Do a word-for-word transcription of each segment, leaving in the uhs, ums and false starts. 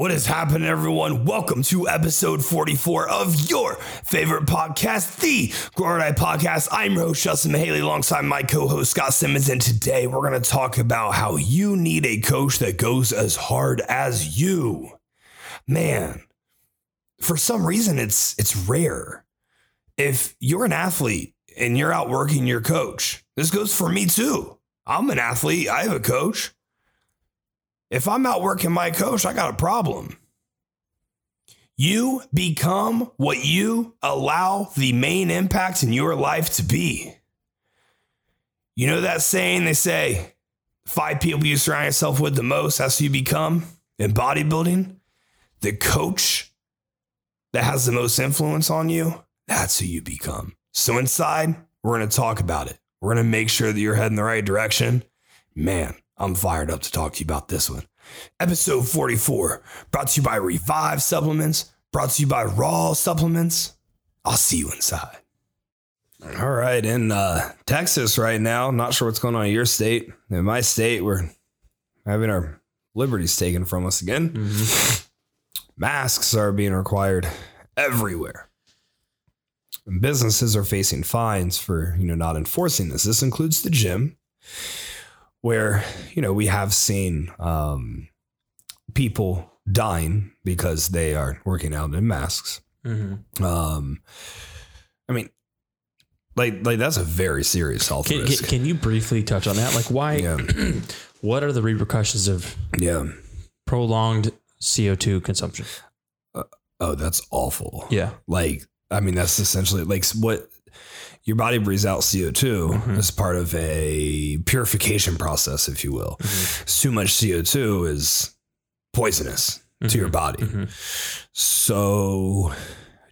What is happening, everyone? Welcome to episode forty-four of your favorite podcast, the Grow Right Podcast. I'm your host, Justin Mahaley, alongside my co-host, Scott Simmons. And today we're going to talk about how you need a coach that goes as hard as you. Man, for some reason, it's it's rare. If you're an athlete and you're out working your coach, this goes for me too. I'm an athlete. I have a coach. If I'm out working my coach, I got a problem. You become what you allow the main impact in your life to be. You know that saying they say, five people you surround yourself with the most, that's who you become in bodybuilding. The coach that has the most influence on you, that's who you become. So inside, we're going to talk about it. We're going to make sure that you're heading the right direction. Man, I'm fired up to talk to you about this one. Episode forty-four, brought to you by Revive Supplements, brought to you by Raw Supplements. I'll see you inside. All right. In uh, Texas right now, not sure what's going on in your state. In my state, we're having our liberties taken from us again. Mm-hmm. Masks are being required everywhere. And businesses are facing fines for, you know, not enforcing this. This includes the gym, where, you know, we have seen um, people dying because they are working out in masks. Mm-hmm. Um, I mean, like, like that's a very serious health can, risk. Can, can you briefly touch on that? Like, why? Yeah. What are the repercussions of yeah. prolonged C O two consumption? Uh, oh, that's awful. Yeah. Like, I mean, that's essentially like what. Your body breathes out C O two mm-hmm. as part of a purification process, if you will. Mm-hmm. Too much C O two is poisonous mm-hmm. to your body. Mm-hmm. So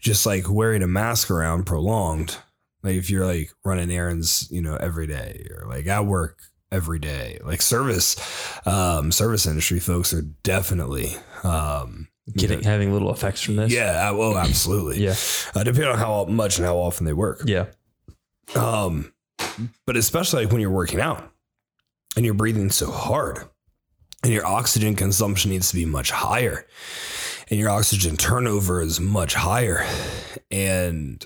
just like wearing a mask around prolonged, like if you're like running errands, you know, every day or like at work every day, like service, um, service industry folks are definitely, um, Getting yeah. having little effects from this, yeah. Well, absolutely, yeah. Uh, depending on how much and how often they work, yeah. Um, but especially like when you're working out and you're breathing so hard, and your oxygen consumption needs to be much higher, and your oxygen turnover is much higher, and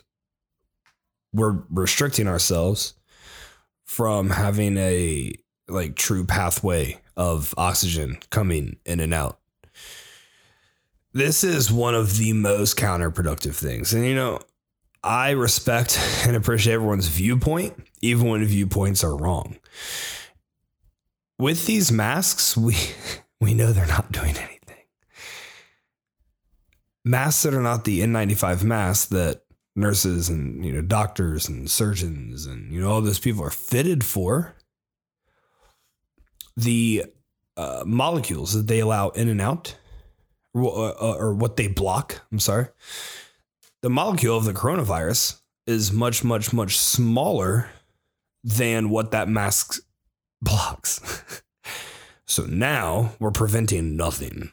we're restricting ourselves from having a like true pathway of oxygen coming in and out. This is one of the most counterproductive things. And, you know, I respect and appreciate everyone's viewpoint, even when viewpoints are wrong. With these masks, we we know they're not doing anything. Masks that are not the N ninety-five masks that nurses and, you know, doctors and surgeons and, you know, all those people are fitted for. The uh, molecules that they allow in and out, or what they block, I'm sorry. The molecule of the coronavirus is much, much, much smaller than what that mask blocks. So now we're preventing nothing,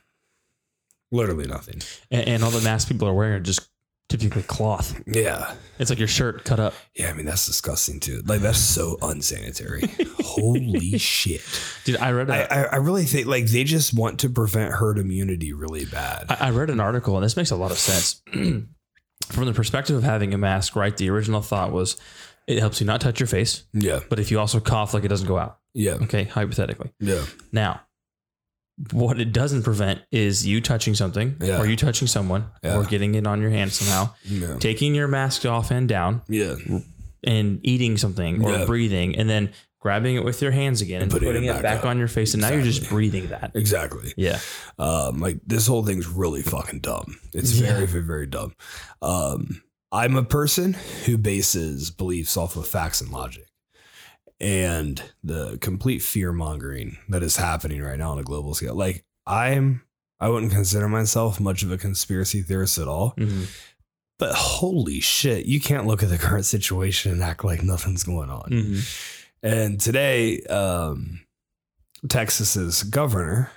literally nothing. And, and all the masks people are wearing are just typically cloth. Yeah. It's like your shirt cut up. Yeah. I mean, that's disgusting too. Like that's so unsanitary. Holy shit. Dude, I read, a, I, I really think like they just want to prevent herd immunity really bad. I, I read an article and this makes a lot of sense from the perspective of having a mask, right? The original thought was it helps you not touch your face. Yeah. But if you also cough, like it doesn't go out. Yeah. Okay. Hypothetically. Yeah. Now, what it doesn't prevent is you touching something yeah. or you touching someone yeah. or getting it on your hand somehow, yeah. taking your mask off and down yeah. and eating something or yeah. breathing and then grabbing it with your hands again and, and putting, putting it back, it back on your face. And exactly. now you're just breathing that. Exactly. Yeah. Um, like this whole thing's really fucking dumb. It's yeah. very, very, very dumb. Um, I'm a person who bases beliefs off of facts and logic. And the complete fear mongering that is happening right now on a global scale. Like I'm, I wouldn't consider myself much of a conspiracy theorist at all, mm-hmm. but holy shit, you can't look at the current situation and act like nothing's going on. Mm-hmm. And today, um, Texas's governor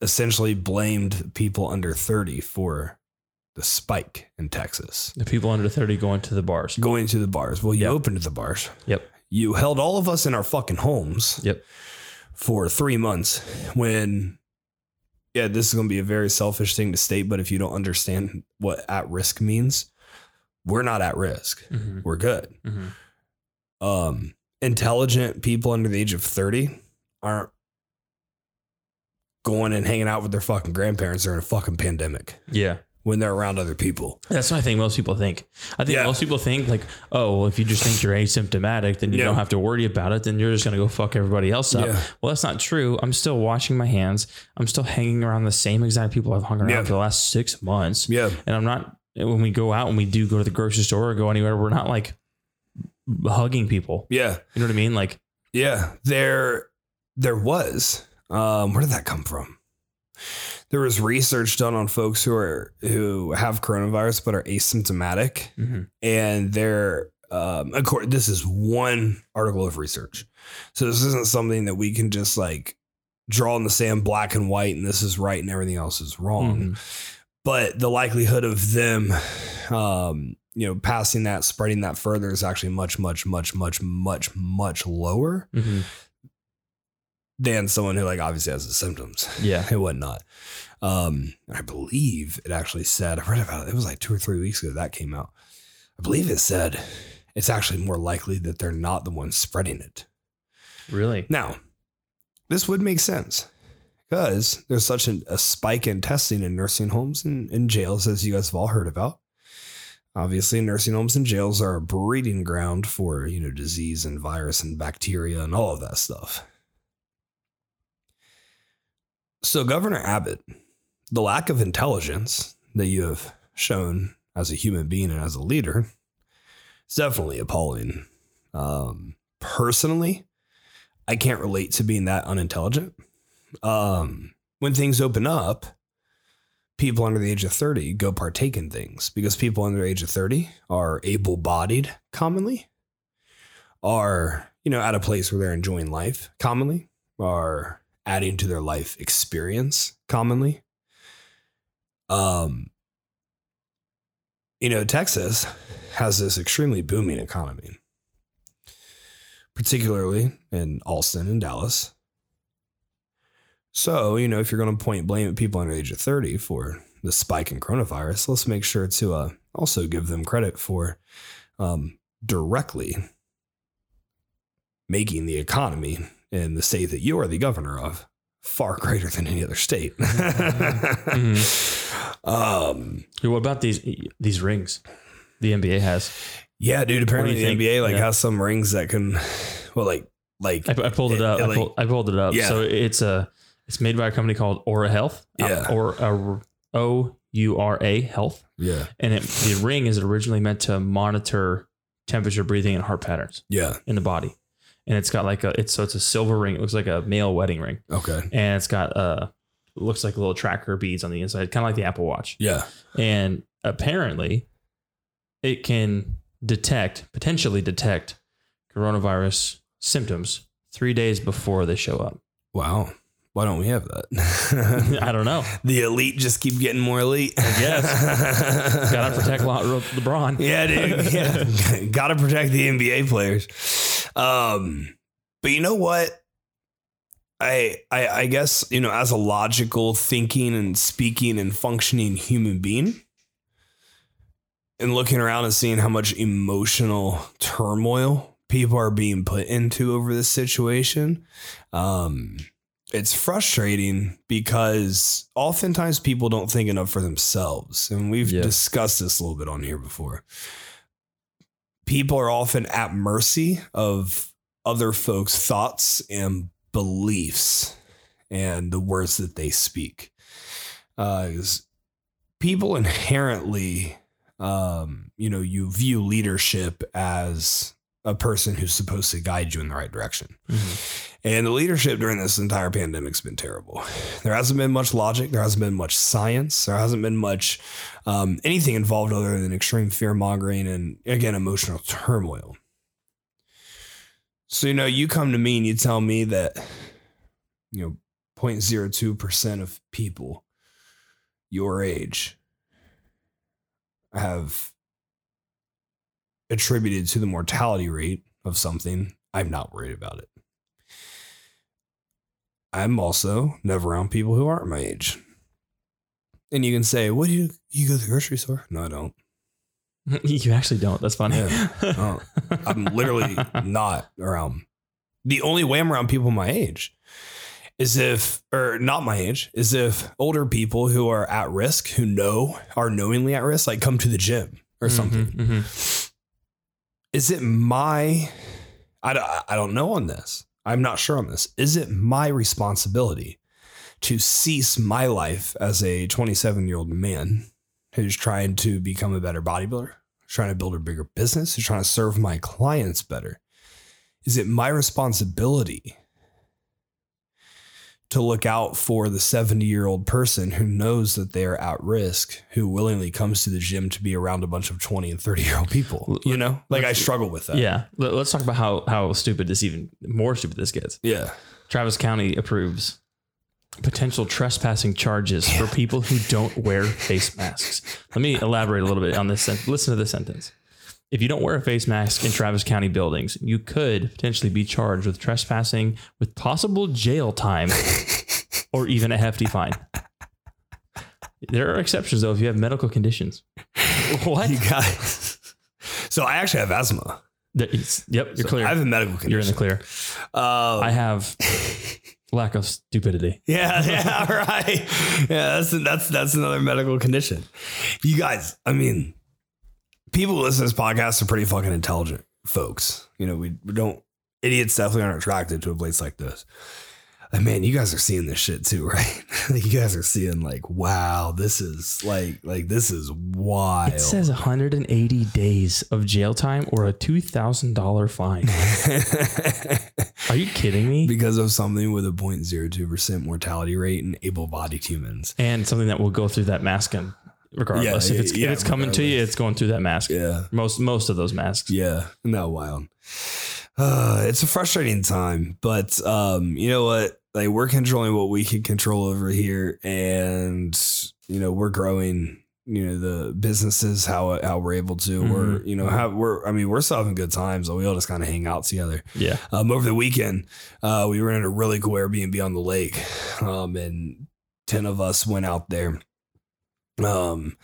essentially blamed people under thirty for the spike in Texas. The people under thirty going to the bars, going to the bars. Well, you yep. opened the bars. Yep. You held all of us in our fucking homes yep. for three months when yeah, this is going to be a very selfish thing to state, but if you don't understand what at risk means, we're not at risk. Mm-hmm. We're good. Mm-hmm. Um, intelligent people under the age of thirty aren't going and hanging out with their fucking grandparents during a fucking pandemic. Yeah. When they're around other people. That's what I think most people think. I think yeah. most people think like, oh, well, if you just think you're asymptomatic, then you yeah. don't have to worry about it. Then you're just going to go fuck everybody else up. Yeah. Well, that's not true. I'm still washing my hands. I'm still hanging around the same exact people I've hung around yeah. for the last six months. Yeah. And I'm not, when we go out and we do go to the grocery store or go anywhere, we're not like hugging people. Yeah. You know what I mean? Like, yeah, there, there was, um, where did that come from? There was research done on folks who are who have coronavirus but are asymptomatic, mm-hmm. and they're um, of course, this is one article of research, so this isn't something that we can just like draw in the sand black and white and this is right and everything else is wrong. Mm-hmm. But the likelihood of them, um, you know, passing that, spreading that further is actually much, much, much, much, much, much lower. Mm-hmm. Than someone who like obviously has the symptoms, yeah, and whatnot. Um, I believe it actually said, I read about it. It was like two or three weeks ago that came out. I believe it said it's actually more likely that they're not the ones spreading it. Really? Now, this would make sense because there's such an, a spike in testing in nursing homes and in jails, as you guys have all heard about. Obviously, nursing homes and jails are a breeding ground for, you know, disease and virus and bacteria and all of that stuff. So Governor Abbott, the lack of intelligence that you have shown as a human being and as a leader is definitely appalling. Um, personally, I can't relate to being that unintelligent. Um, when things open up, people under the age of thirty go partake in things because people under the age of thirty are able-bodied commonly, are, you know, at a place where they're enjoying life commonly, are adding to their life experience commonly. Um, you know, Texas has this extremely booming economy, particularly in Austin and Dallas. So, you know, if you're going to point blame at people under the age of thirty for the spike in coronavirus, let's make sure to uh, also give them credit for um, directly making the economy in the state that you are the governor of far greater than any other state. uh, mm-hmm. um, what about these, these rings the N B A has? Yeah, dude. Apparently the think? N B A like yeah. has some rings that can, well, like, like I, I pulled it, it up. It, I, pulled, like, I pulled it up. Yeah. So it's a, it's made by a company called Aura Health yeah. or O U R A Health. Yeah. And it, the ring is originally meant to monitor temperature, breathing and heart patterns yeah. in the body. And it's got like a, it's, so it's a silver ring. It looks like a male wedding ring. Okay. And it's got uh it looks like little tracker beads on the inside, kind of like the Apple Watch. Yeah. And apparently it can detect, potentially detect coronavirus symptoms three days before they show up. Wow. Why don't we have that? I don't know. The elite just keep getting more elite. I guess. Got to protect LeBron. Yeah, dude. Yeah. Got to protect the N B A players. Um, but you know what? I, I, I guess, you know, as a logical thinking and speaking and functioning human being and looking around and seeing how much emotional turmoil people are being put into over this situation. Um, it's frustrating because oftentimes people don't think enough for themselves. And we've yeah. discussed this a little bit on here before. People are often at mercy of other folks' thoughts and beliefs and the words that they speak. Uh, people inherently, um, you know, you view leadership as a person who's supposed to guide you in the right direction. Mm-hmm. And the leadership during this entire pandemic has been terrible. There hasn't been much logic. There hasn't been much science. There hasn't been much um, anything involved other than extreme fear mongering and, again, emotional turmoil. So, you know, you come to me and you tell me that, you know, zero point zero two percent of people your age have attributed to the mortality rate of something. I'm not worried about it. I'm also never around people who aren't my age. And you can say, what do you, you go to the grocery store? No, I don't. You actually don't. That's funny. Yeah, no, I'm literally not around. The only way I'm around people my age is if, or not my age, is if older people who are at risk, who know, are knowingly at risk, like come to the gym or mm-hmm, something. Mm-hmm. Is it my, I, I don't know on this. I'm not sure on this. Is it my responsibility to cease my life as a twenty-seven-year-old man who's trying to become a better bodybuilder, trying to build a bigger business, who's trying to serve my clients better? Is it my responsibility to look out for the seventy-year-old person who knows that they are at risk, who willingly comes to the gym to be around a bunch of twenty and thirty-year-old people? You know, like I struggle with that. Yeah. Let's talk about how how stupid this even more stupid this gets. Yeah. Travis County approves potential trespassing charges yeah. for people who don't wear face masks. Let me elaborate a little bit on this sentence. Listen to this sentence. If you don't wear a face mask in Travis County buildings, you could potentially be charged with trespassing with possible jail time or even a hefty fine. There are exceptions, though, if you have medical conditions. What? You guys. So I actually have asthma. There, yep, you're so clear. I have a medical condition. You're in the clear. Um, I have... Lack of stupidity. Yeah, yeah, right. Yeah, that's that's that's another medical condition. You guys, I mean, people who listen to this podcast are pretty fucking intelligent folks. You know, we, we don't idiots definitely aren't attracted to a place like this. I mean, you guys are seeing this shit too, right? Like you guys are seeing like, wow, this is like like this is wild. It says one hundred eighty days of jail time or a two thousand dollars fine. Are you kidding me? Because of something with a zero point zero two percent mortality rate in able-bodied humans. And something that will go through that mask and regardless. Yeah, if it's, yeah, if it's coming to you, it's going through that mask. Yeah. Most most of those masks. Yeah. Isn't that wild? Uh, it's a frustrating time, but um, you know what? Like we're controlling what we can control over here, and you know we're growing. You know the businesses how how we're able to. Mm-hmm. We're you know how we're. I mean we're still having good times. So we all just kind of hang out together. Yeah. Um, over the weekend, uh, we rented a really cool Airbnb on the lake, um, and ten of us went out there. Um,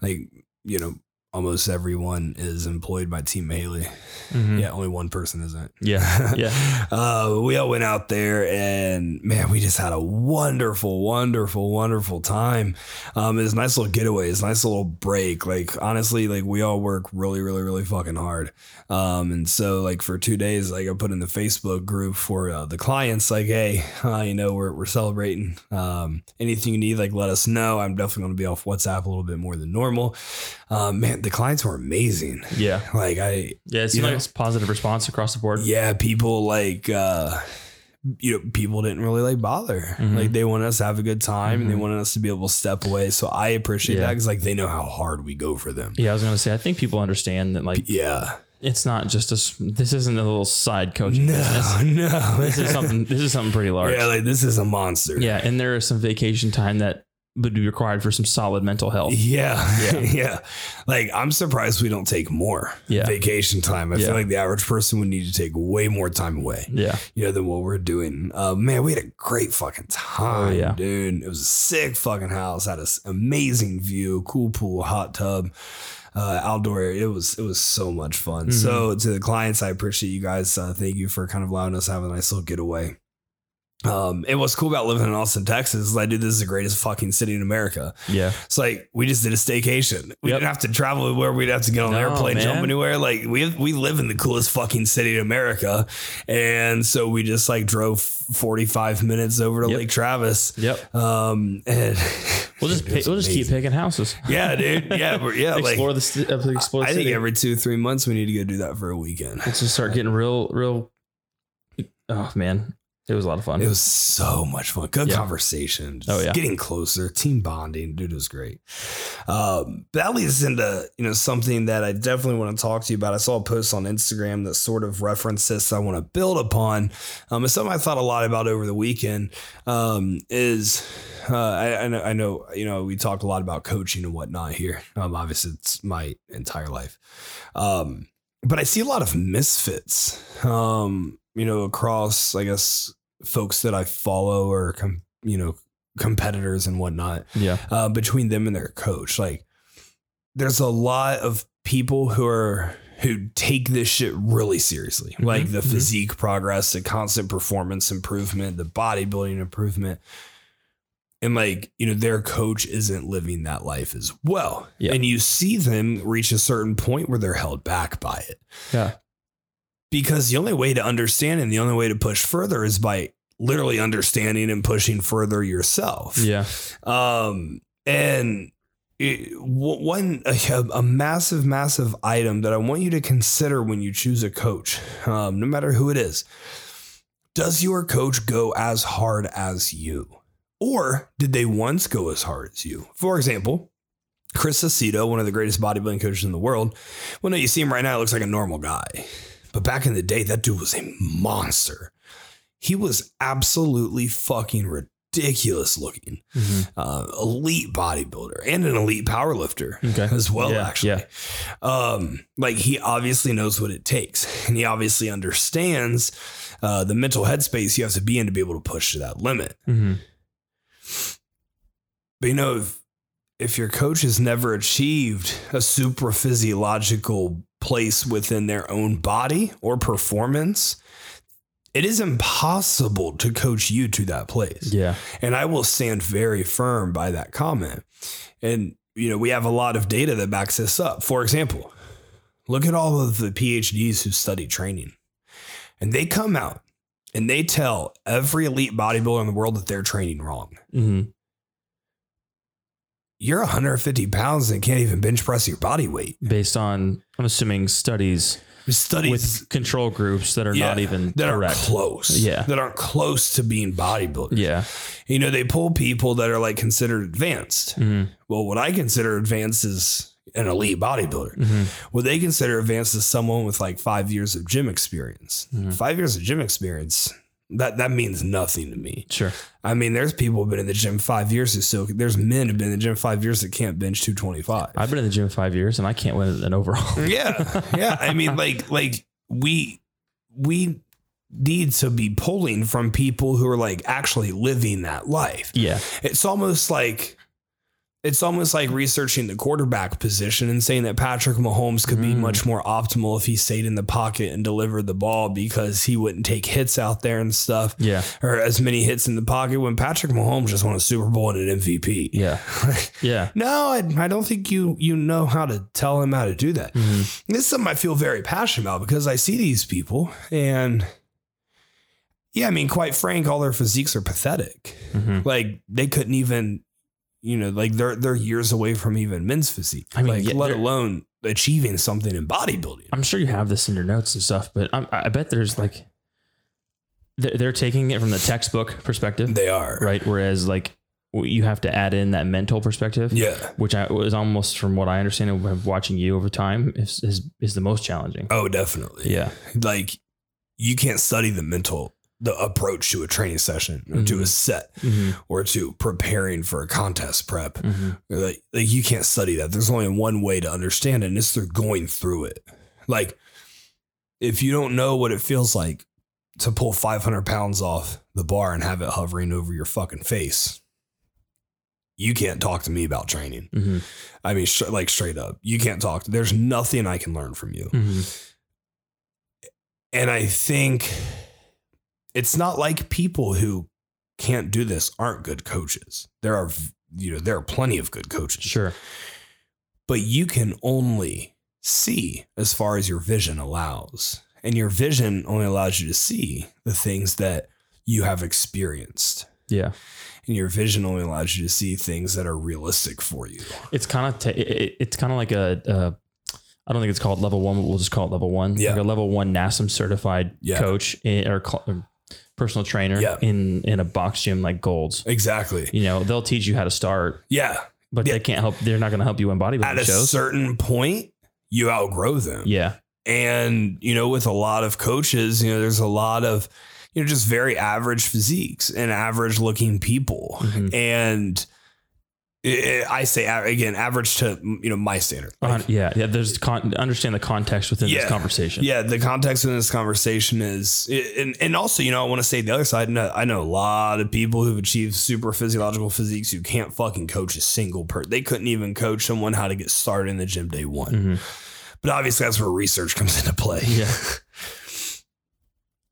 like you know. Almost everyone is employed by Team Haley. Mm-hmm. Yeah, only one person isn't. Yeah, yeah. uh, we all went out there, and man, we just had a wonderful, wonderful, wonderful time. Um, it's nice little getaways, nice little break. Like honestly, like we all work really, really, really fucking hard. Um, and so like for two days, like I put in the Facebook group for uh, the clients, like, hey, uh, you know, we're we're celebrating. Um, anything you need, like, let us know. I'm definitely going to be off WhatsApp a little bit more than normal. Um, man. The clients were amazing. Yeah. Like I, yeah, it's like a positive response across the board. Yeah. People like, uh, you know, people didn't really like bother. Mm-hmm. Like they wanted us to have a good time, mm-hmm. and they wanted us to be able to step away. So I appreciate yeah. that. Cause like they know how hard we go for them. Yeah. I was going to say, I think people understand that like, yeah, it's not just a, this isn't a little side coaching. No, business. no, this is something, this is something pretty large. Yeah. Like this is a monster. Yeah. And there is some vacation time that would be required for some solid mental health. Yeah. Yeah. yeah. Like I'm surprised we don't take more yeah. vacation time. I yeah. feel like the average person would need to take way more time away. Yeah. You know, than what we're doing. Uh, man, we had a great fucking time, oh, yeah. dude. It was a sick fucking house. Had an amazing view, cool pool, hot tub, uh, outdoor area. It was, it was so much fun. Mm-hmm. So to the clients, I appreciate you guys. Uh, thank you for kind of allowing us to have a nice little getaway. Um, and what's cool about living in Austin, Texas is I like, dude, this is the greatest fucking city in America. Yeah. It's like, we just did a staycation. We yep. didn't have to travel where we'd have to get on no, an airplane, man. Jump anywhere. Like we, we live in the coolest fucking city in America. And so we just like drove forty-five minutes over to yep. Lake Travis. Yep. Um, and we'll just, pick, we'll just keep picking houses. Yeah, dude. Yeah. We're, yeah. explore like, the, st- explore I the city. think every two, three months we need to go do that for a weekend. Let's just start getting real, real. Oh man. It was a lot of fun. It was so much fun. Good yeah. conversation. Just oh, yeah. Getting closer. Team bonding. Dude, it was great. Um, but that leads into, you know, something that I definitely want to talk to you about. I saw a post on Instagram that sort of references I want to build upon. Um, it's something I thought a lot about over the weekend um, is uh, I, I, know, I know, you know, we talked a lot about coaching and whatnot here. Um, obviously, it's my entire life. Um, but I see a lot of misfits, um, you know, across, I guess, folks that I follow or, you know, competitors and whatnot. Yeah. Uh, between them and their coach. Like, there's a lot of people who are who take this shit really seriously. Mm-hmm. Like the physique mm-hmm. progress, the constant performance improvement, the bodybuilding improvement. And like, you know, their coach isn't living that life as well. Yeah. And you see them reach a certain point where they're held back by it. Yeah. Because the only way to understand and the only way to push further is by literally understanding and pushing further yourself. Yeah. Um, and it, one, a, a massive, massive item that I want you to consider when you choose a coach, um, no matter who it is, does your coach go as hard as you? Or did they once go as hard as you? For example, Chris Aceto, one of the greatest bodybuilding coaches in the world. Well, no, you see him right now. It looks like a normal guy. But back in the day, that dude was a monster. He was absolutely fucking ridiculous looking. Mm-hmm. Uh, elite bodybuilder and an elite powerlifter okay. as well, yeah, actually. Yeah. Um, like, he obviously knows what it takes. And he obviously understands uh, the mental headspace you have to be in to be able to push to that limit. Mm-hmm. But, you know, if, if your coach has never achieved a super physiological place within their own body or performance, it is impossible to coach you to that place. Yeah. And I will stand very firm by that comment. And, you know, we have a lot of data that backs this up. For example, look at all of the P H Ds who study training, and they come out and they tell every elite bodybuilder in the world that they're training wrong. Mm-hmm. You're one hundred fifty pounds and can't even bench press your body weight. Based on, I'm assuming, studies, studies with control groups that are yeah, not even that correct. Are close. Yeah. That aren't close to being bodybuilders. Yeah. You know, they pull people that are like considered advanced. Mm-hmm. Well, what I consider advanced is an elite bodybuilder. Mm-hmm. What they consider advanced is someone with like five years of gym experience. Mm-hmm. Five years of gym experience, that that means nothing to me. Sure. I mean, there's people who've been in the gym five years or so. There's men who've been in the gym five years that can't bench two twenty-five. I've been in the gym five years and I can't win an overall. Yeah. Yeah. I mean, like, like we, we need to be pulling from people who are like actually living that life. Yeah. It's almost like, it's almost like researching the quarterback position and saying that Patrick Mahomes could mm. be much more optimal if he stayed in the pocket and delivered the ball because he wouldn't take hits out there and stuff. Yeah. Or as many hits in the pocket when Patrick Mahomes just won a Super Bowl and an M V P. Yeah. Yeah. No, I, I don't think you, you know how to tell him how to do that. Mm-hmm. This is something I feel very passionate about because I see these people and yeah, I mean, quite frank, all their physiques are pathetic. Mm-hmm. Like they couldn't even, you know, like they're they're years away from even men's physique, I mean, like, yeah, let alone achieving something in bodybuilding. I'm sure you have this in your notes and stuff, but I'm, I bet there's like they're, they're taking it from the textbook perspective. They are. Right. Whereas like you have to add in that mental perspective. Yeah. Which I was almost from what I understand of watching you over time is, is, is the most challenging. Oh, definitely. Yeah. Like you can't study the mental the approach to a training session or mm-hmm. to a set mm-hmm. or to preparing for a contest prep. Mm-hmm. Like, like you can't study that. There's only one way to understand it, and it's through going through it. Like if you don't know what it feels like to pull five hundred pounds off the bar and have it hovering over your fucking face, you can't talk to me about training. Mm-hmm. I mean, sh- like straight up, you can't talk. To, there's nothing I can learn from you. Mm-hmm. And I think it's not like people who can't do this aren't good coaches. There are, you know, there are plenty of good coaches. Sure. But you can only see as far as your vision allows. And your vision only allows you to see the things that you have experienced. Yeah. And your vision only allows you to see things that are realistic for you. It's kind of, t- it, it's kind of like a, uh, I don't think it's called level one, but we'll just call it level one. Yeah. Like a level one NASM certified yeah. coach in, or, or personal trainer yeah. in, in a box gym like Gold's. Exactly. You know, they'll teach you how to start. Yeah. But yeah. they can't help. They're not going to help you win bodybuilding shows. At a shows. certain point, you outgrow them. Yeah. And, you know, with a lot of coaches, you know, there's a lot of, you know, just very average physiques and average looking people. Mm-hmm. And I say, again, average to, you know, my standard. Like, uh, yeah. Yeah. There's con- understand the context within yeah, this conversation. Yeah. The context in this conversation is, and, and also, you know, I want to say the other side. No, I know a lot of people who've achieved super physiological physiques who can't fucking coach a single per. They couldn't even coach someone how to get started in the gym day one. Mm-hmm. But obviously that's where research comes into play. Yeah.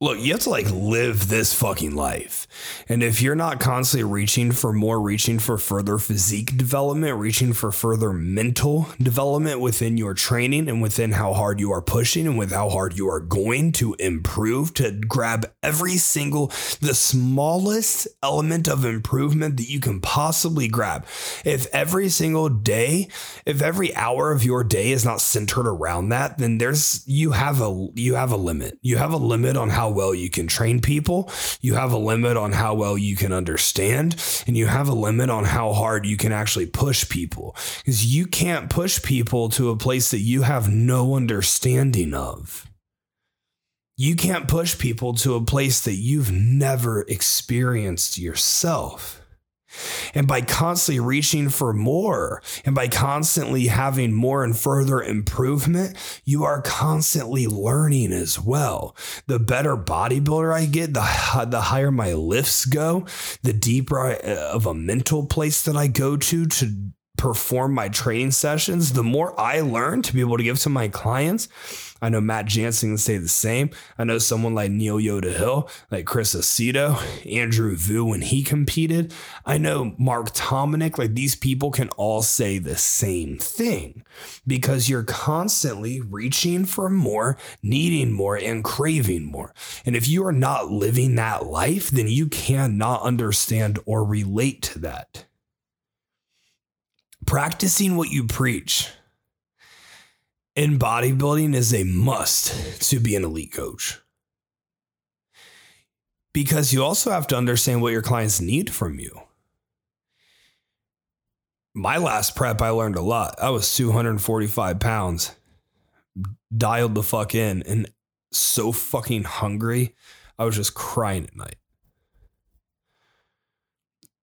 Look, you have to like live this fucking life. And if you're not constantly reaching for more, reaching for further physique development, reaching for further mental development within your training and within how hard you are pushing and with how hard you are going to improve to grab every single, the smallest element of improvement that you can possibly grab. If every single day, if every hour of your day is not centered around that, then there's, you have a, you have a limit. You have a limit on how well you can train people. You have a limit on how well you can understand, and you have a limit on how hard you can actually push people, because you can't push people to a place that you have no understanding of. You can't push people to a place that you've never experienced yourself. And by constantly reaching for more and by constantly having more and further improvement, you are constantly learning as well. The better bodybuilder I get, the, the higher my lifts go, the deeper I, of a mental place that I go to to perform my training sessions, the more I learn to be able to give to my clients. I know Matt Jansen can say the same. I know someone like Neil Yoda Hill, like Chris Aceto, Andrew Vu when he competed. I know Mark Tominick. Like, these people can all say the same thing, because you're constantly reaching for more, needing more, and craving more. And if you are not living that life, then you cannot understand or relate to that. Practicing what you preach in bodybuilding is a must to be an elite coach, because you also have to understand what your clients need from you. My last prep, I learned a lot. I was two hundred forty-five pounds, dialed the fuck in, and so fucking hungry. I was just crying at night.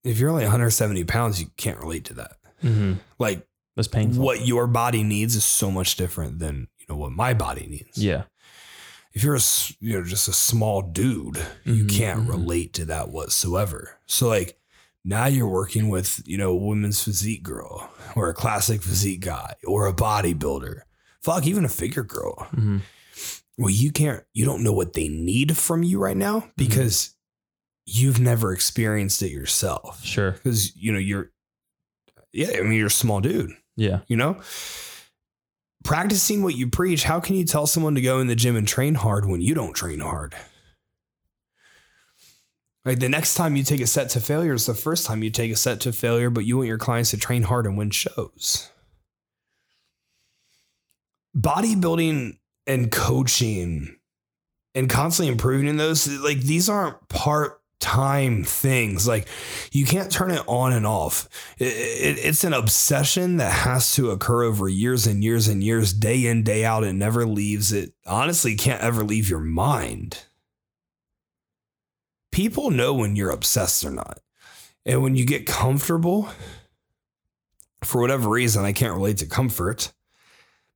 If you're only one hundred seventy pounds, you can't relate to that. Mm-hmm. Like, that's painful. What your body needs is so much different than, you know, what my body needs. Yeah. If you're a, you know, just a small dude, mm-hmm. you can't mm-hmm. relate to that whatsoever. So like, now you're working with, you know, a women's physique girl or a classic physique guy or a bodybuilder. Fuck, even a figure girl. Mm-hmm. Well, you can't, you don't know what they need from you right now, because mm-hmm. you've never experienced it yourself. Sure. Because, you know, you're, yeah, I mean, you're a small dude. Yeah. You know, practicing what you preach. How can you tell someone to go in the gym and train hard when you don't train hard? Like, the next time you take a set to failure is the first time you take a set to failure, but you want your clients to train hard and win shows. Bodybuilding and coaching and constantly improving in those, like, these aren't part time things. Like, you can't turn it on and off. It, it, it's an obsession that has to occur over years and years and years, day in, day out. It never leaves. It honestly can't ever leave your mind. People know when you're obsessed or not. And when you get comfortable, for whatever reason, I can't relate to comfort,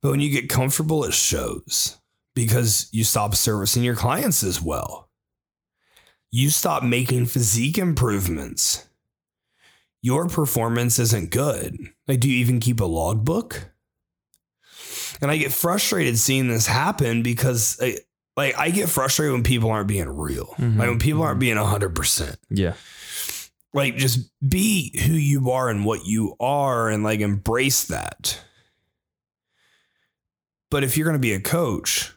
but when you get comfortable, it shows, because you stop servicing your clients as well. You stop making physique improvements. Your performance isn't good. Like, do you even keep a logbook? And I get frustrated seeing this happen, because I, like, I get frustrated when people aren't being real. Mm-hmm. Like, when people aren't being a hundred percent. Yeah. Like, just be who you are and what you are, and like, embrace that. But if you're going to be a coach,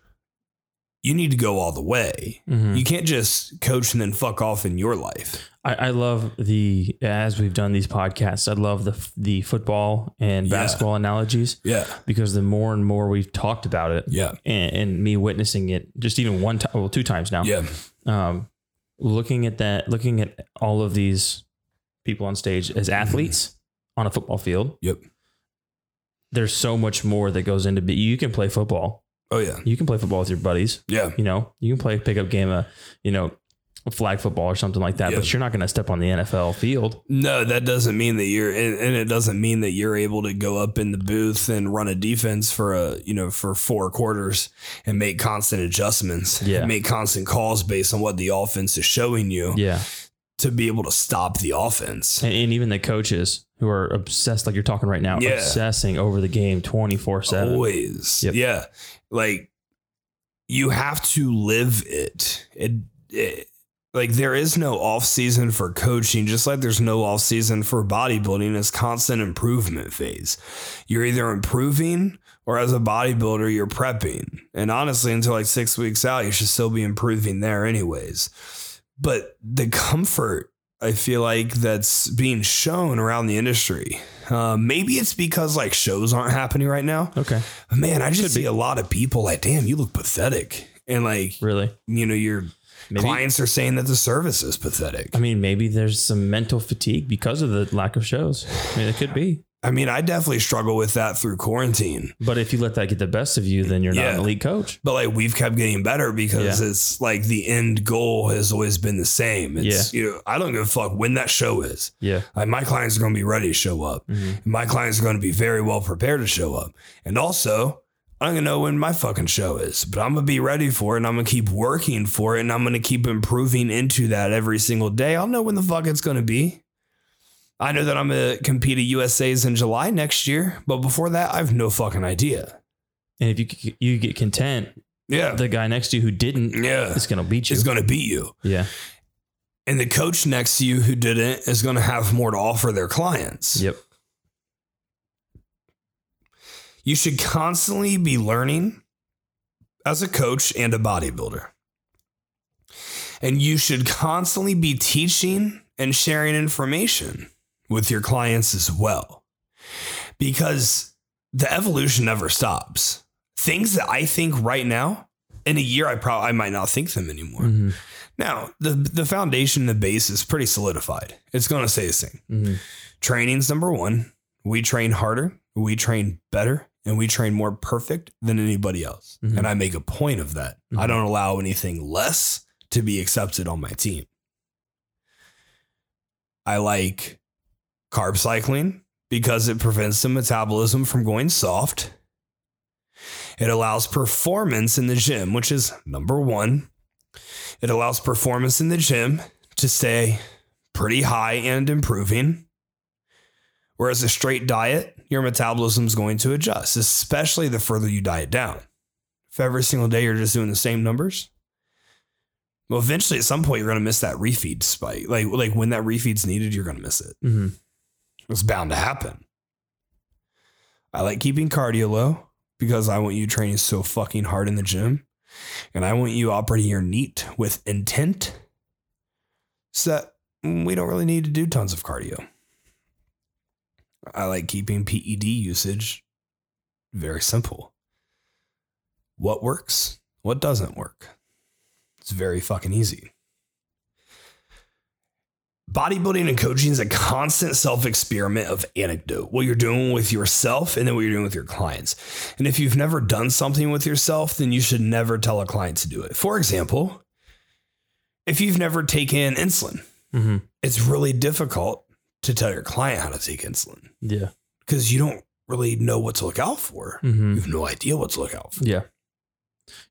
you need to go all the way. Mm-hmm. You can't just coach and then fuck off in your life. I, I love the, as we've done these podcasts, I love the the football and yeah. basketball analogies. Yeah. Because the more and more we've talked about it. Yeah. And, and me witnessing it just even one time, well, two times now. Yeah. Um, looking at that, looking at all of these people on stage as athletes mm-hmm. on a football field. Yep. There's so much more that goes into it. You can play football. Oh yeah. You can play football with your buddies. Yeah. You know, you can play a pickup game, uh, you know, flag football or something like that, yep. but you're not going to step on the N F L field. No, that doesn't mean that you're, and, and it doesn't mean that you're able to go up in the booth and run a defense for a, you know, for four quarters and make constant adjustments, yeah. and make constant calls based on what the offense is showing you, yeah. to be able to stop the offense. And, and even the coaches who are obsessed, like you're talking right now, yeah. obsessing over the game twenty-four seven. Always. Yep. Yeah. Like you have to live it. It, it Like there is no off season for coaching, just like there's no off season for bodybuilding. It's constant improvement phase. You're either improving or as a bodybuilder, you're prepping. And honestly, until like six weeks out, you should still be improving there anyways. But the comfort, I feel like that's being shown around the industry. Uh, maybe it's because like shows aren't happening right now. Okay, but man, I just Could see be. a lot of people like, damn, you look pathetic. And like, really, you know, you're. Maybe, clients are saying that the service is pathetic. I mean, maybe there's some mental fatigue because of the lack of shows. I mean, it could be. I mean, I definitely struggle with that through quarantine. But if you let that get the best of you, then you're yeah. not an elite coach. But like we've kept getting better because yeah. it's like the end goal has always been the same. It's, yeah. you know, I don't give a fuck when that show is. Yeah. Like my clients are going to be ready to show up. Mm-hmm. My clients are going to be very well prepared to show up. And also, I'm going to know when my fucking show is, but I'm going to be ready for it and I'm going to keep working for it and I'm going to keep improving into that every single day. I'll know when the fuck it's going to be. I know that I'm going to compete at U S A's in July next year, but before that, I have no fucking idea. And if you you get content, yeah, the guy next to you who didn't yeah. is going to beat you. It's going to beat you. Yeah. And the coach next to you who didn't is going to have more to offer their clients. Yep. You should constantly be learning as a coach and a bodybuilder. And you should constantly be teaching and sharing information with your clients as well. Because the evolution never stops. Things that I think right now, in a year, I probably I might not think them anymore. Mm-hmm. Now, the, the foundation, the base is pretty solidified. It's going to stay the same. Mm-hmm. Training's number one. We train harder. We train better. And we train more perfect than anybody else. Mm-hmm. And I make a point of that. Mm-hmm. I don't allow anything less to be accepted on my team. I like carb cycling because it prevents the metabolism from going soft. It allows performance in the gym, which is number one. It allows performance in the gym to stay pretty high and improving. Whereas a straight diet, your metabolism is going to adjust, especially the further you diet down. If every single day you're just doing the same numbers, well, eventually at some point you're going to miss that refeed spike. Like, like when that refeed's needed, you're going to miss it. Mm-hmm. It's bound to happen. I like keeping cardio low because I want you training so fucking hard in the gym, and I want you operating your NEAT with intent, so that we don't really need to do tons of cardio. I like keeping P E D usage very simple. What works? What doesn't work? It's very fucking easy. Bodybuilding and coaching is a constant self-experiment of anecdote. What you're doing with yourself and then what you're doing with your clients. And if you've never done something with yourself, then you should never tell a client to do it. For example, if you've never taken insulin, mm-hmm. it's really difficult to tell your client how to take insulin. Yeah. Because you don't really know what to look out for. Mm-hmm. You have no idea what to look out for. Yeah.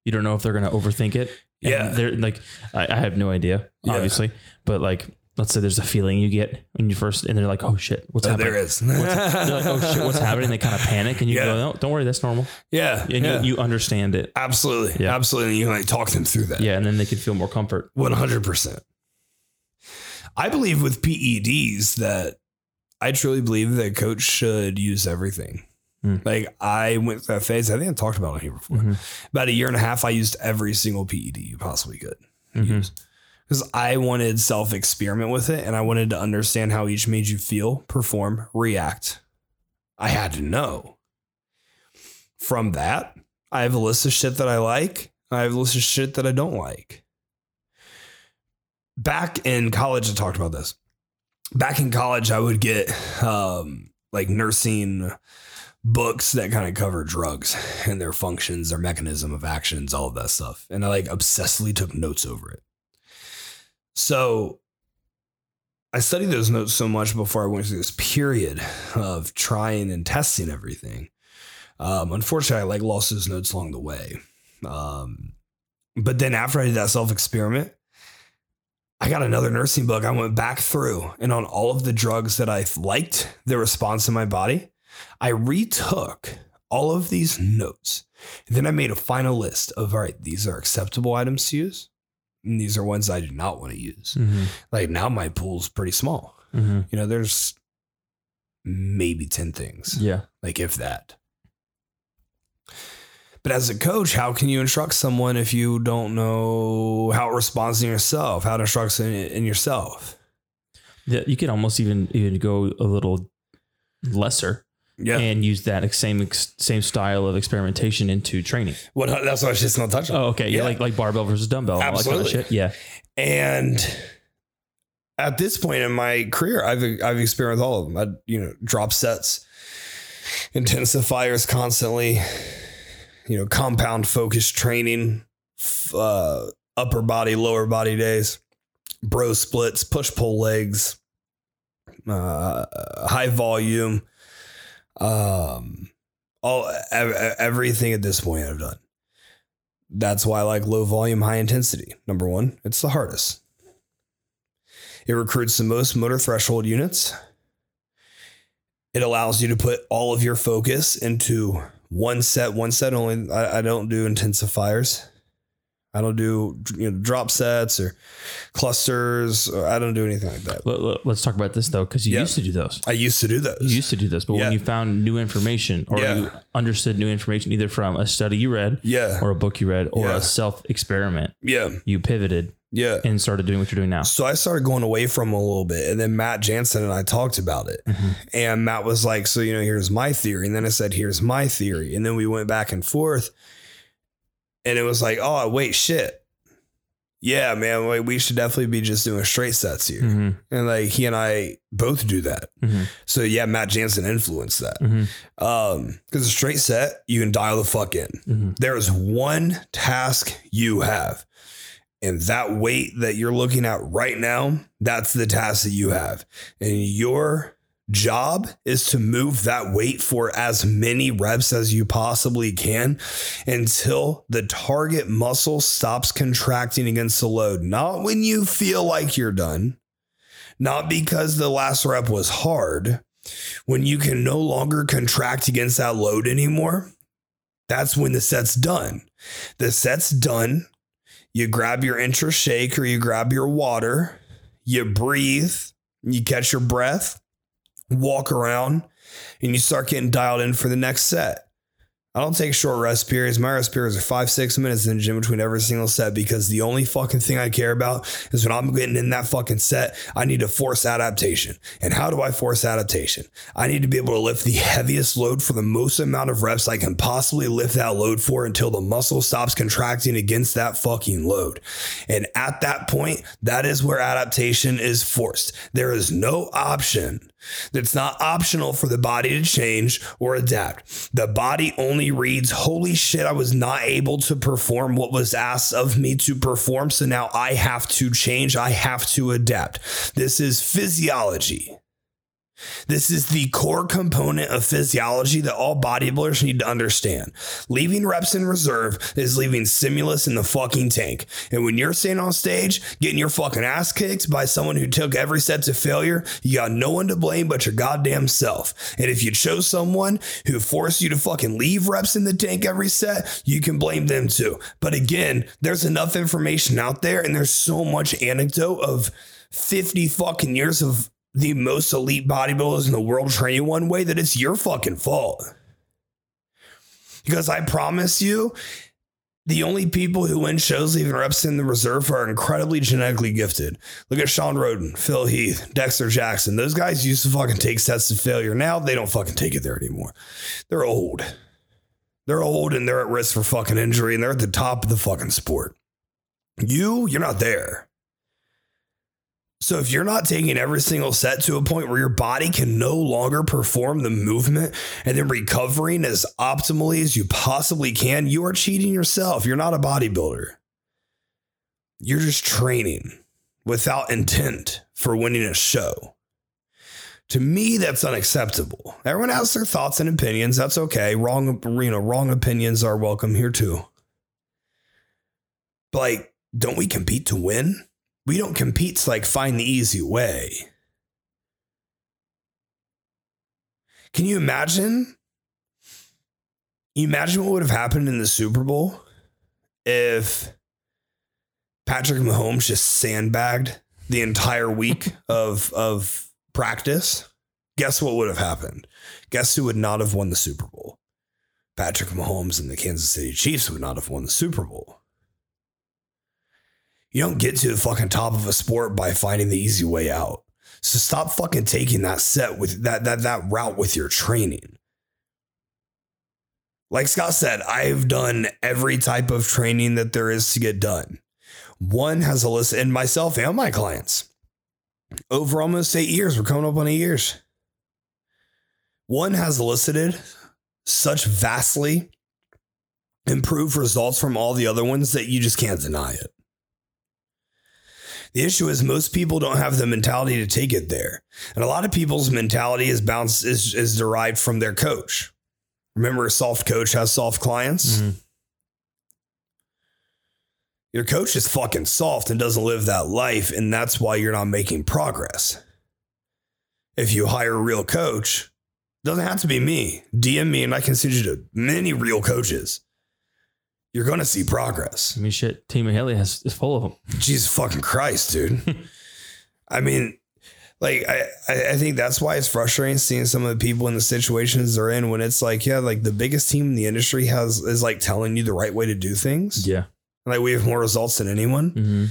You don't know if they're going to overthink it. And yeah. They're like, I, I have no idea, yeah. obviously, but like, let's say there's a feeling you get when you first, and they're like, oh shit, what's oh, happening? There is. What's, they're like, oh shit, what's happening? They kind of panic and you yeah. go, no, don't worry, that's normal. Yeah. And yeah. You, you understand it. Absolutely. Yeah. Absolutely. And you can like talk them through that. Yeah. And then they can feel more comfort. one hundred percent. I believe with P E Ds that I truly believe that a coach should use everything. Mm. Like I went through that phase. I think I talked about it here before. Mm-hmm. About a year and a half, I used every single P E D you possibly could mm-hmm. use because I wanted self-experiment with it. And I wanted to understand how each made you feel, perform, react. I had to know. From that, I have a list of shit that I like. I have a list of shit that I don't like. Back in college, I talked about this. Back in college, I would get um, like nursing books that kind of cover drugs and their functions, their mechanism of actions, all of that stuff. And I like obsessively took notes over it. So I studied those notes so much before I went through this period of trying and testing everything. Um, unfortunately, I like lost those notes along the way. Um, but then after I did that self-experiment, I got another nursing book. I went back through, and on all of the drugs that I liked, the response in my body, I retook all of these notes. And then I made a final list of, all right, these are acceptable items to use, and these are ones I do not want to use. Mm-hmm. Like now my pool's pretty small. Mm-hmm. You know, there's maybe ten things. Yeah. Like if that. But as a coach, how can you instruct someone if you don't know how it responds to yourself, how it instructs in, in yourself? Yeah, you could almost even, even go a little lesser, yeah, and use that same same style of experimentation into training. Well, that's what I was just going to touch on. Oh, okay. Yeah, yeah, like like barbell versus dumbbell. Absolutely. All that kind of shit. Yeah. And at this point in my career, I've I've experienced all of them. I, you know, drop sets, intensifiers constantly. You know, compound focused training, uh, upper body, lower body days, bro splits, push pull legs, uh, high volume, um, all everything at this point I've done. That's why I like low volume, high intensity. Number one, it's the hardest. It recruits the most motor threshold units. It allows you to put all of your focus into One set, one set only. I, I don't do intensifiers. I don't do you know, drop sets or clusters. Or I don't do anything like that. Let, let's talk about this, though, because you yeah. used to do those. I used to do those. You used to do this. But yeah. when you found new information or yeah. you understood new information, either from a study you read yeah. or a book you read or yeah. a self-experiment, yeah. you pivoted yeah. and started doing what you're doing now. So I started going away from a little bit. And then Matt Jansen and I talked about it. Mm-hmm. And Matt was like, so, you know, here's my theory. And then I said, here's my theory. And then we went back and forth. And it was like, oh, wait, shit. Yeah, man, like, we should definitely be just doing straight sets here. Mm-hmm. And like he and I both do that. Mm-hmm. So, yeah, Matt Jansen influenced that. Mm-hmm. Um, because a straight set, you can dial the fuck in. Mm-hmm. There is one task you have. And that weight that you're looking at right now, that's the task that you have. And your job is to move that weight for as many reps as you possibly can until the target muscle stops contracting against the load. Not when you feel like you're done, not because the last rep was hard. When you can no longer contract against that load anymore, that's when the set's done. The set's done. You grab your intra shake or you grab your water, you breathe, you catch your breath, walk around, and you start getting dialed in for the next set. I don't take short rest periods. My rest periods are five, six minutes in the gym between every single set because the only fucking thing I care about is when I'm getting in that fucking set, I need to force adaptation. And how do I force adaptation? I need to be able to lift the heaviest load for the most amount of reps I can possibly lift that load for until the muscle stops contracting against that fucking load. And at that point, that is where adaptation is forced. There is no option. That's not optional for the body to change or adapt. The body only reads, holy shit, I was not able to perform what was asked of me to perform. So now I have to change. I have to adapt. This is physiology. This is the core component of physiology that all bodybuilders need to understand. Leaving reps in reserve is leaving stimulus in the fucking tank. And when you're standing on stage, getting your fucking ass kicked by someone who took every set to failure, you got no one to blame but your goddamn self. And if you chose someone who forced you to fucking leave reps in the tank every set, you can blame them too. But again, there's enough information out there and there's so much anecdote of fifty fucking years of the most elite bodybuilders in the world training one way that it's your fucking fault. Because I promise you, the only people who win shows leaving reps in the reserve are incredibly genetically gifted. Look at Sean Roden, Phil Heath, Dexter Jackson. Those guys used to fucking take sets to failure. Now they don't fucking take it there anymore. They're old. They're old and they're at risk for fucking injury and they're at the top of the fucking sport. You, you're not there. So if you're not taking every single set to a point where your body can no longer perform the movement and then recovering as optimally as you possibly can, you are cheating yourself. You're not a bodybuilder. You're just training. without intent for winning a show. To me, that's unacceptable. Everyone has their thoughts and opinions. That's okay. Wrong, you know, wrong opinions are welcome here too. But like, don't we compete to win? We don't compete to like find the easy way. Can you imagine? You imagine what would have happened in the Super Bowl if Patrick Mahomes just sandbagged the entire week of of. practice. Guess what would have happened? Guess who would not have won the Super Bowl? Patrick Mahomes and the Kansas City Chiefs would not have won the Super Bowl. You don't get to the fucking top of a sport by finding the easy way out. So stop fucking taking that set with that that that route with your training. Like Scott said, I've done every type of training that there is to get done. One has a list, and myself and my clients. Over almost eight years, we're coming up on eight years. One has elicited such vastly improved results from all the other ones that you just can't deny it. The issue is most people don't have the mentality to take it there. And a lot of people's mentality is bounced, is, is derived from their coach. Remember, a soft coach has soft clients. Mm-hmm. Your coach is fucking soft and doesn't live that life, and that's why you're not making progress. If you hire a real coach, it doesn't have to be me. D M me, and I can send you to many real coaches. You're going to see progress. I mean, shit, Team Haley has is full of them. Jesus fucking Christ, dude. I mean, like, I, I think that's why it's frustrating seeing some of the people in the situations they're in when it's like, yeah, like the biggest team in the industry has is like telling you the right way to do things. Yeah. Like, we have more results than anyone. Mm-hmm.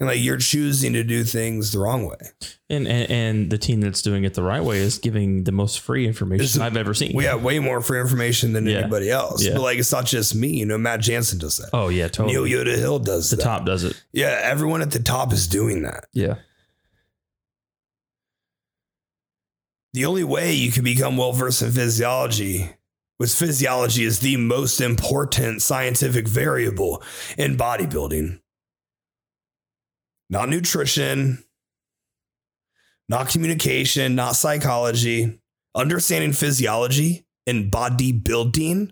And like, you're choosing to do things the wrong way. And, and and the team that's doing it the right way is giving the most free information it's, I've ever seen. We have way more free information than yeah. anybody else. Yeah. But like, it's not just me. You know, Matt Jansen does that. Oh, yeah, totally. Neil Yoda Hill does the that. The top does it. Yeah, everyone at the top is doing that. Yeah. The only way you can become well-versed in physiology was physiology is the most important scientific variable in bodybuilding. Not nutrition, not communication, not psychology. Understanding physiology in bodybuilding.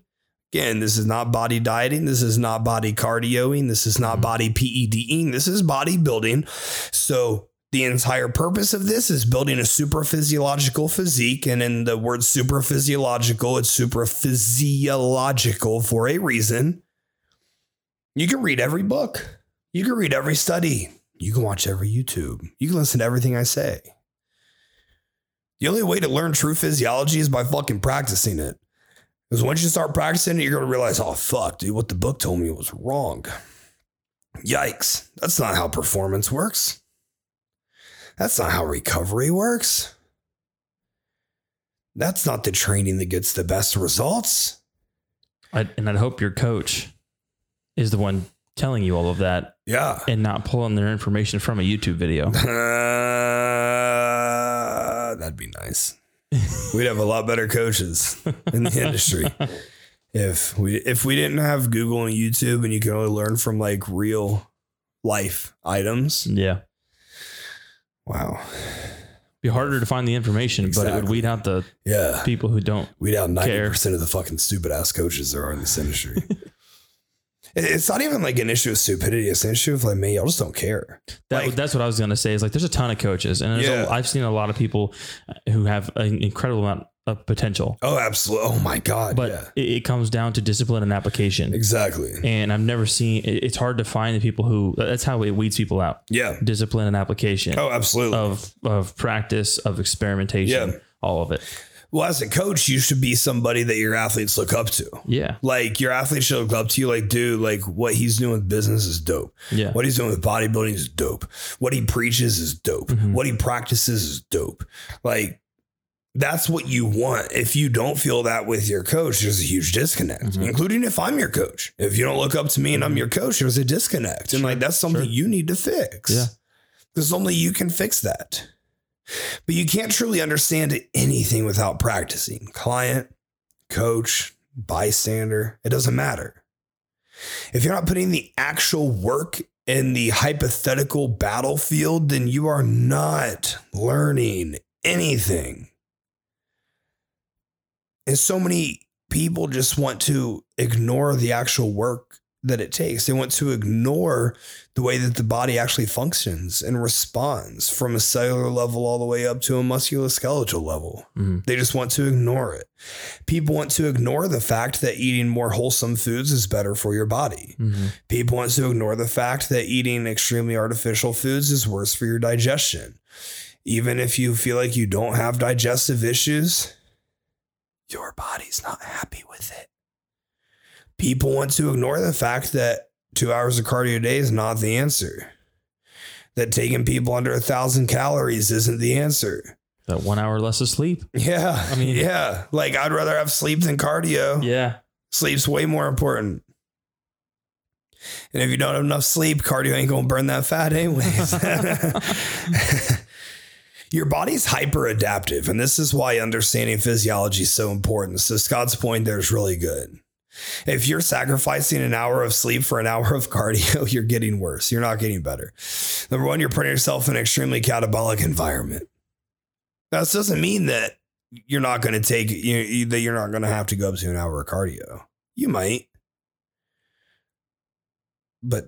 Again, this is not body dieting. This is not body cardioing. This is not body PEDing. This is bodybuilding. So the entire purpose of this is building a super physiological physique. And in the word super physiological, it's super physiological for a reason. You can read every book. You can read every study. You can watch every YouTube. You can listen to everything I say. The only way to learn true physiology is by fucking practicing it. Because once you start practicing it, you're going to realize, oh, fuck, dude, what the book told me was wrong. Yikes. That's not how performance works. That's not how recovery works. That's not the training that gets the best results. I'd, and I'd hope your coach is the one telling you all of that. Yeah. And not pulling their information from a YouTube video. Uh, that'd be nice. We'd have a lot better coaches in the industry. If we, if we didn't have Google and YouTube and you can only learn from like real life items. Yeah. Wow. Be harder to find the information, exactly. But it would weed out the yeah. people who don't weed out ninety percent care. Of the fucking stupid ass coaches there are in this industry. It's not even like an issue of stupidity. It's an issue of like, man, y'all just don't care. That, like, that's what I was going to say is like, there's a ton of coaches and yeah. a, I've seen a lot of people who have an incredible amount of potential. Oh, absolutely. Oh my God. But yeah. it, it comes down to discipline and application. Exactly. And I've never seen, it, it's hard to find the people who, that's how it weeds people out. Yeah. Discipline and application. Oh, absolutely. Of, of practice, of experimentation, yeah. all of it. Well, as a coach, you should be somebody that your athletes look up to. Yeah. Like your athletes should look up to you. Like, dude, like what he's doing with business is dope. Yeah. What he's doing with bodybuilding is dope. What he preaches is dope. Mm-hmm. What he practices is dope. Like that's what you want. If you don't feel that with your coach, there's a huge disconnect, mm-hmm. including if I'm your coach. If you don't look up to me and mm-hmm. I'm your coach, there's a disconnect. Sure, and like, that's something sure. you need to fix. Yeah. Because only you can fix that. But you can't truly understand anything without practicing. Client, coach, bystander, it doesn't matter. If you're not putting the actual work in the hypothetical battlefield, then you are not learning anything. And so many people just want to ignore the actual work that it takes. They want to ignore the way that the body actually functions and responds from a cellular level all the way up to a musculoskeletal level. Mm-hmm. They just want to ignore it. People want to ignore the fact that eating more wholesome foods is better for your body. Mm-hmm. People want to ignore the fact that eating extremely artificial foods is worse for your digestion. Even if you feel like you don't have digestive issues, your body's not happy with it. People want to ignore the fact that two hours of cardio a day is not the answer. That taking people under a thousand calories isn't the answer. That one hour less of sleep. Yeah. I mean, yeah. Like, I'd rather have sleep than cardio. Yeah. Sleep's way more important. And if you don't have enough sleep, cardio ain't going to burn that fat anyways. Your body's hyper adaptive. And this is why understanding physiology is so important. So Scott's point there is really good. If you're sacrificing an hour of sleep for an hour of cardio, you're getting worse. You're not getting better. Number one, you're putting yourself in an extremely catabolic environment. Now, this doesn't mean that you're not going to take, you, that you're not going to have to go up to an hour of cardio. You might. But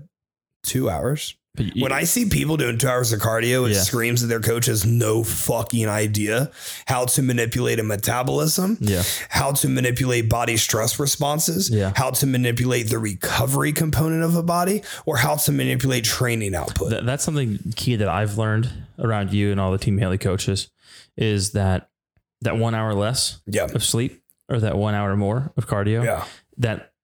two hours? But you, when I see people doing two hours of cardio, it yeah. screams that their coach has no fucking idea how to manipulate a metabolism, yeah. how to manipulate body stress responses, yeah. how to manipulate the recovery component of a body, or how to manipulate training output. Th- that's something key that I've learned around you and all the Team Haley coaches is that that one hour less yeah. of sleep or that one hour more of cardio, yeah. that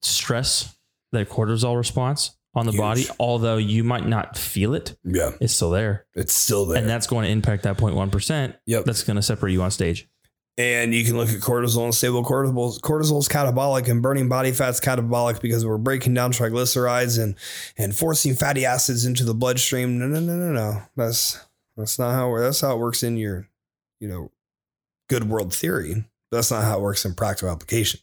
stress, that cortisol response on the Huge. body, although you might not feel it, yeah, it's still there. It's still there. And that's going to impact that zero point one percent. Yep. That's going to separate you on stage. And you can look at cortisol and say, well, cortisol, cortisol is catabolic and burning body fat's catabolic because we're breaking down triglycerides and, and forcing fatty acids into the bloodstream. No, no, no, no, no. That's, that's not how it, that's how it works in your, you know, good world theory. That's not how it works in practical application.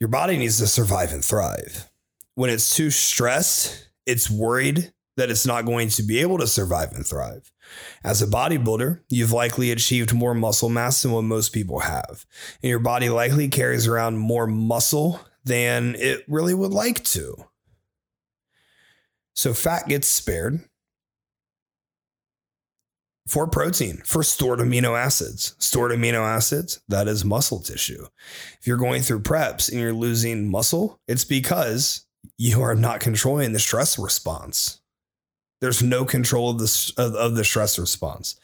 Your body needs to survive and thrive. When it's too stressed, it's worried that it's not going to be able to survive and thrive. As a bodybuilder, you've likely achieved more muscle mass than what most people have, and your body likely carries around more muscle than it really would like to. So fat gets spared for protein, for stored amino acids. Stored amino acids, that is muscle tissue. If you're going through preps and you're losing muscle, it's because you are not controlling the stress response. There's no control of the, of, of the stress response.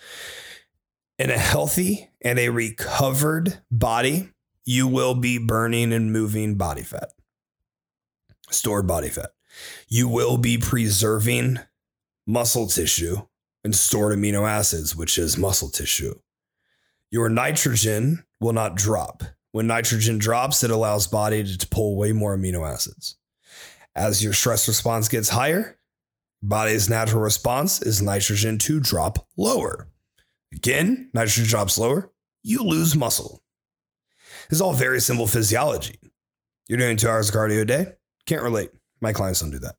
In a healthy and a recovered body, you will be burning and moving body fat, stored body fat. You will be preserving muscle tissue and stored amino acids, which is muscle tissue. Your nitrogen will not drop. When nitrogen drops, it allows body to pull way more amino acids. As your stress response gets higher, body's natural response is nitrogen to drop lower. Again, nitrogen drops lower, you lose muscle. This is all very simple physiology. You're doing two hours of cardio a day. Can't relate. My clients don't do that.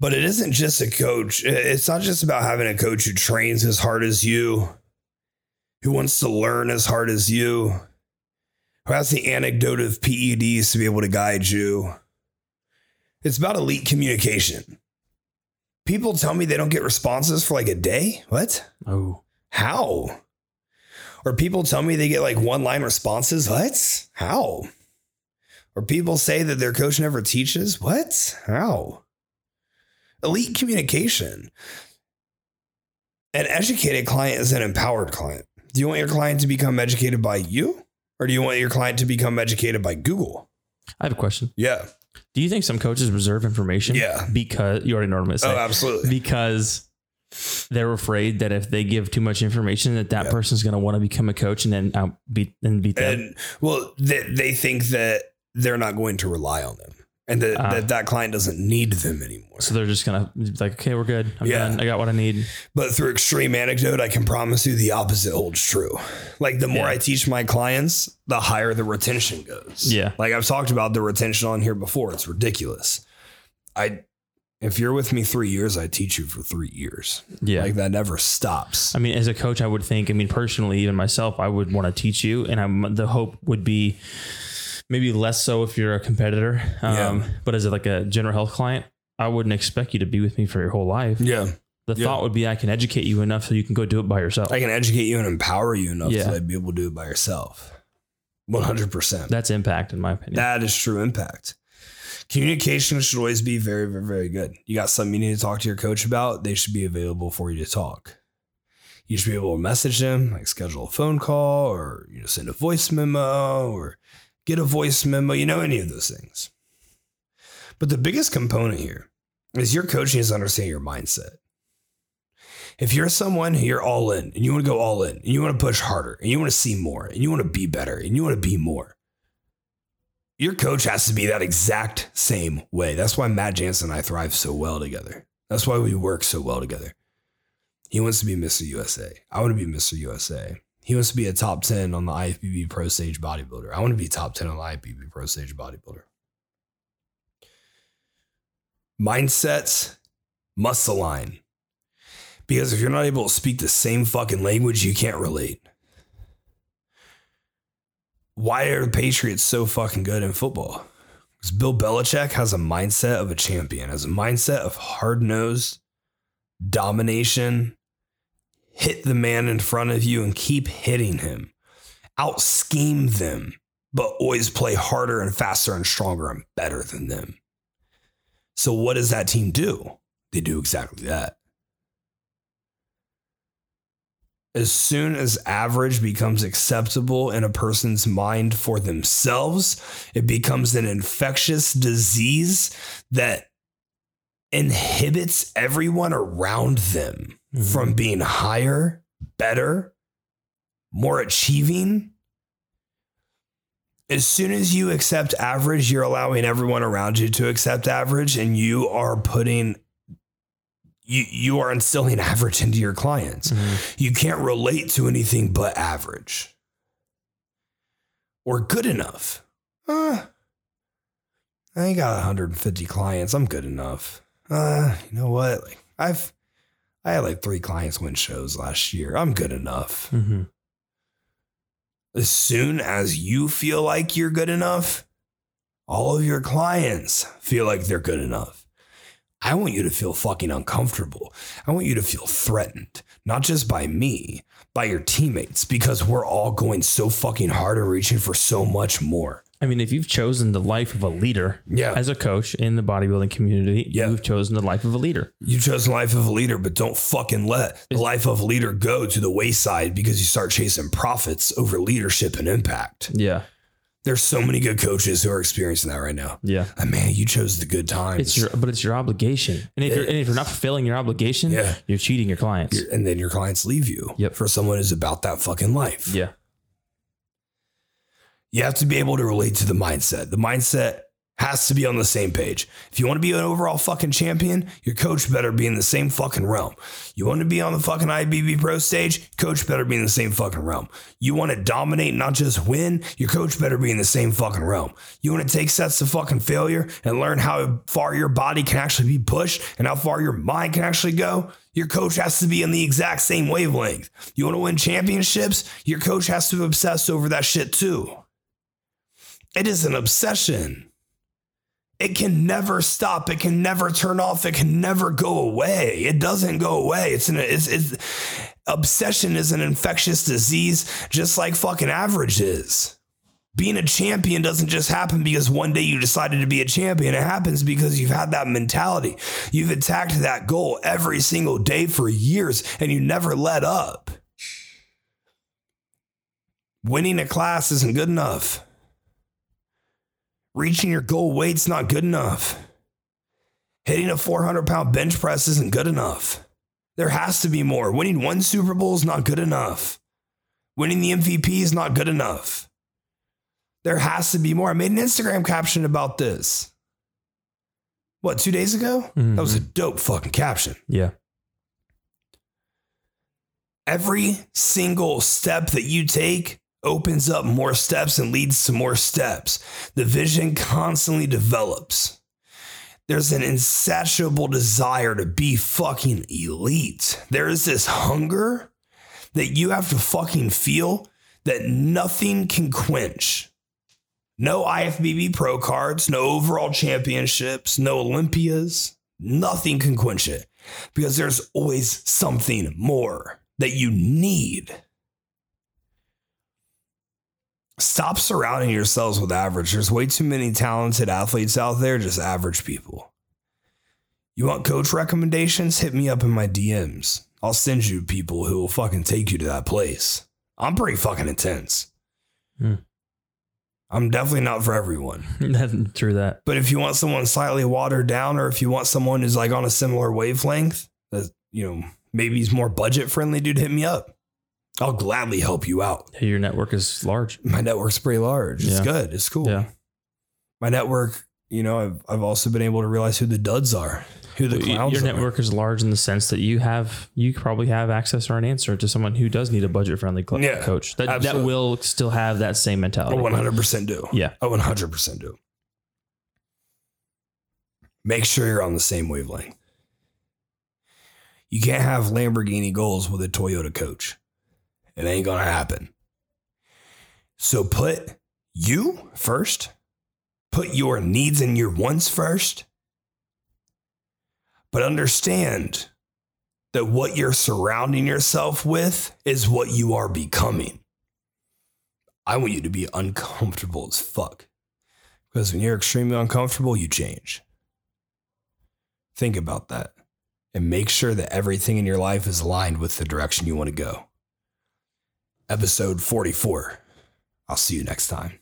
But it isn't just a coach. It's not just about having a coach who trains as hard as you, who wants to learn as hard as you, who has the anecdote of P E Ds to be able to guide you. It's about elite communication. People tell me they don't get responses for like a day. What? Oh, how? Or people tell me they get like one line responses. What? How? Or people say that their coach never teaches. What? How? Elite communication. An educated client is an empowered client. Do you want your client to become educated by you? Or do you want your client to become educated by Google? I have a question. Yeah. Do you think some coaches reserve information? Yeah. Because you already know what I'm going to say. Oh, absolutely. Because they're afraid that if they give too much information, that that yeah. person's going to want to become a coach and then outbeat and beat them. And, well, they, they think that they're not going to rely on them and that, uh, that that client doesn't need them anymore. So they're just going to like, okay, we're good. I'm yeah. done. I got what I need. But through extreme anecdote, I can promise you the opposite holds true. Like the more yeah. I teach my clients, the higher the retention goes. Yeah. Like I've talked about the retention on here before. It's ridiculous. I if you're with me three years, I teach you for three years. Yeah. Like that never stops. I mean, as a coach, I would think, I mean, personally, even myself, I would want to teach you. And I'm, the hope would be maybe less so if you're a competitor. Um, yeah. But as a, like a general health client, I wouldn't expect you to be with me for your whole life. Yeah. The yeah. thought would be I can educate you enough so you can go do it by yourself. I can educate you and empower you enough yeah. so I'd be able to do it by yourself. one hundred percent. That's impact, in my opinion. That is true impact. Communication should always be very, very, very good. You got something you need to talk to your coach about, they should be available for you to talk. You should be able to message them, like schedule a phone call or, you know, send a voice memo or get a voice memo, you know, any of those things. But the biggest component here is your coach needs to understand your mindset. If you're someone who you're all in and you want to go all in and you want to push harder and you want to see more and you want to be better and you want to be more, your coach has to be that exact same way. That's why Matt Jansen and I thrive so well together. That's why we work so well together. He wants to be Mister U S A. I want to be Mister U S A. He wants to be a top ten on the I F B B Pro Stage bodybuilder. I want to be top ten on the I F B B Pro Stage bodybuilder. Mindsets must align. Because if you're not able to speak the same fucking language, you can't relate. Why are the Patriots so fucking good in football? Because Bill Belichick has a mindset of a champion, has a mindset of hard-nosed domination. Hit the man in front of you and keep hitting him. Out-scheme them, but always play harder and faster and stronger and better than them. So what does that team do? They do exactly that. As soon as average becomes acceptable in a person's mind for themselves, it becomes an infectious disease that inhibits everyone around them mm-hmm. from being higher, better, more achieving. As soon as you accept average, you're allowing everyone around you to accept average, and you are putting You you are instilling average into your clients. Mm-hmm. You can't relate to anything but average or good enough. Uh, I ain't got one hundred fifty clients. I'm good enough. Uh, you know what? Like I've I had like three clients win shows last year. I'm good enough. Mm-hmm. As soon as you feel like you're good enough, all of your clients feel like they're good enough. I want you to feel fucking uncomfortable. I want you to feel threatened, not just by me, by your teammates, because we're all going so fucking hard and reaching for so much more. I mean, if you've chosen the life of a leader yeah. as a coach in the bodybuilding community, yeah. you've chosen the life of a leader. You've chosen the life of a leader, but don't fucking let the life of a leader go to the wayside because you start chasing profits over leadership and impact. Yeah. There's so many good coaches who are experiencing that right now. Yeah. Oh, man, you chose the good times. It's your, but it's your obligation. And if, it, you're, and if you're not fulfilling your obligation, yeah. you're cheating your clients. You're, and then your clients leave you yep. for someone who's about that fucking life. Yeah. You have to be able to relate to the mindset. The mindset has to be on the same page. If you want to be an overall fucking champion, your coach better be in the same fucking realm. You want to be on the fucking I F B B Pro stage, coach better be in the same fucking realm. You want to dominate, not just win, your coach better be in the same fucking realm. You want to take sets to fucking failure and learn how far your body can actually be pushed and how far your mind can actually go. Your coach has to be in the exact same wavelength. You want to win championships, your coach has to obsess over that shit too. It is an obsession. It can never stop. It can never turn off. It can never go away. It doesn't go away. It's an it's, it's obsession is an infectious disease, just like fucking average is. Being a champion doesn't just happen because one day you decided to be a champion. It happens because you've had that mentality. You've attacked that goal every single day for years and you never let up. Winning a class isn't good enough. Reaching your goal weight's not good enough. Hitting a four hundred pound bench press isn't good enough. There has to be more. Winning one Super Bowl is not good enough. Winning the M V P is not good enough. There has to be more. I made an Instagram caption about this. What, two days ago? Mm-hmm. That was a dope fucking caption. Yeah. Every single step that you take opens up more steps and leads to more steps. The vision constantly develops. There's an insatiable desire to be fucking elite. There is this hunger that you have to fucking feel that nothing can quench. No I F B B Pro cards, no overall championships, no Olympias. Nothing can quench it because there's always something more that you need. Stop surrounding yourselves with average. There's way too many talented athletes out there, just average people. You want coach recommendations? Hit me up in my D Ms. I'll send you people who will fucking take you to that place. I'm pretty fucking intense. Hmm. I'm definitely not for everyone. Nothing true that. But if you want someone slightly watered down, or if you want someone who's like on a similar wavelength, that, you know, maybe he's more budget friendly, dude, hit me up. I'll gladly help you out. Your network is large. My network's pretty large. Yeah. It's good. It's cool. Yeah. My network, you know, I've, I've also been able to realize who the duds are, who the clowns are. Your network is large in the sense that you have, you probably have access or an answer to someone who does need a budget friendly cl- yeah, coach that, absolutely. That will still have that same mentality. I one hundred percent do. Yeah. I one hundred percent do. Make sure you're on the same wavelength. You can't have Lamborghini goals with a Toyota coach. It ain't going to happen. So put you first, put your needs and your wants first, but understand that what you're surrounding yourself with is what you are becoming. I want you to be uncomfortable as fuck, because when you're extremely uncomfortable, you change. Think about that and make sure that everything in your life is aligned with the direction you want to go. Episode forty-four. I'll see you next time.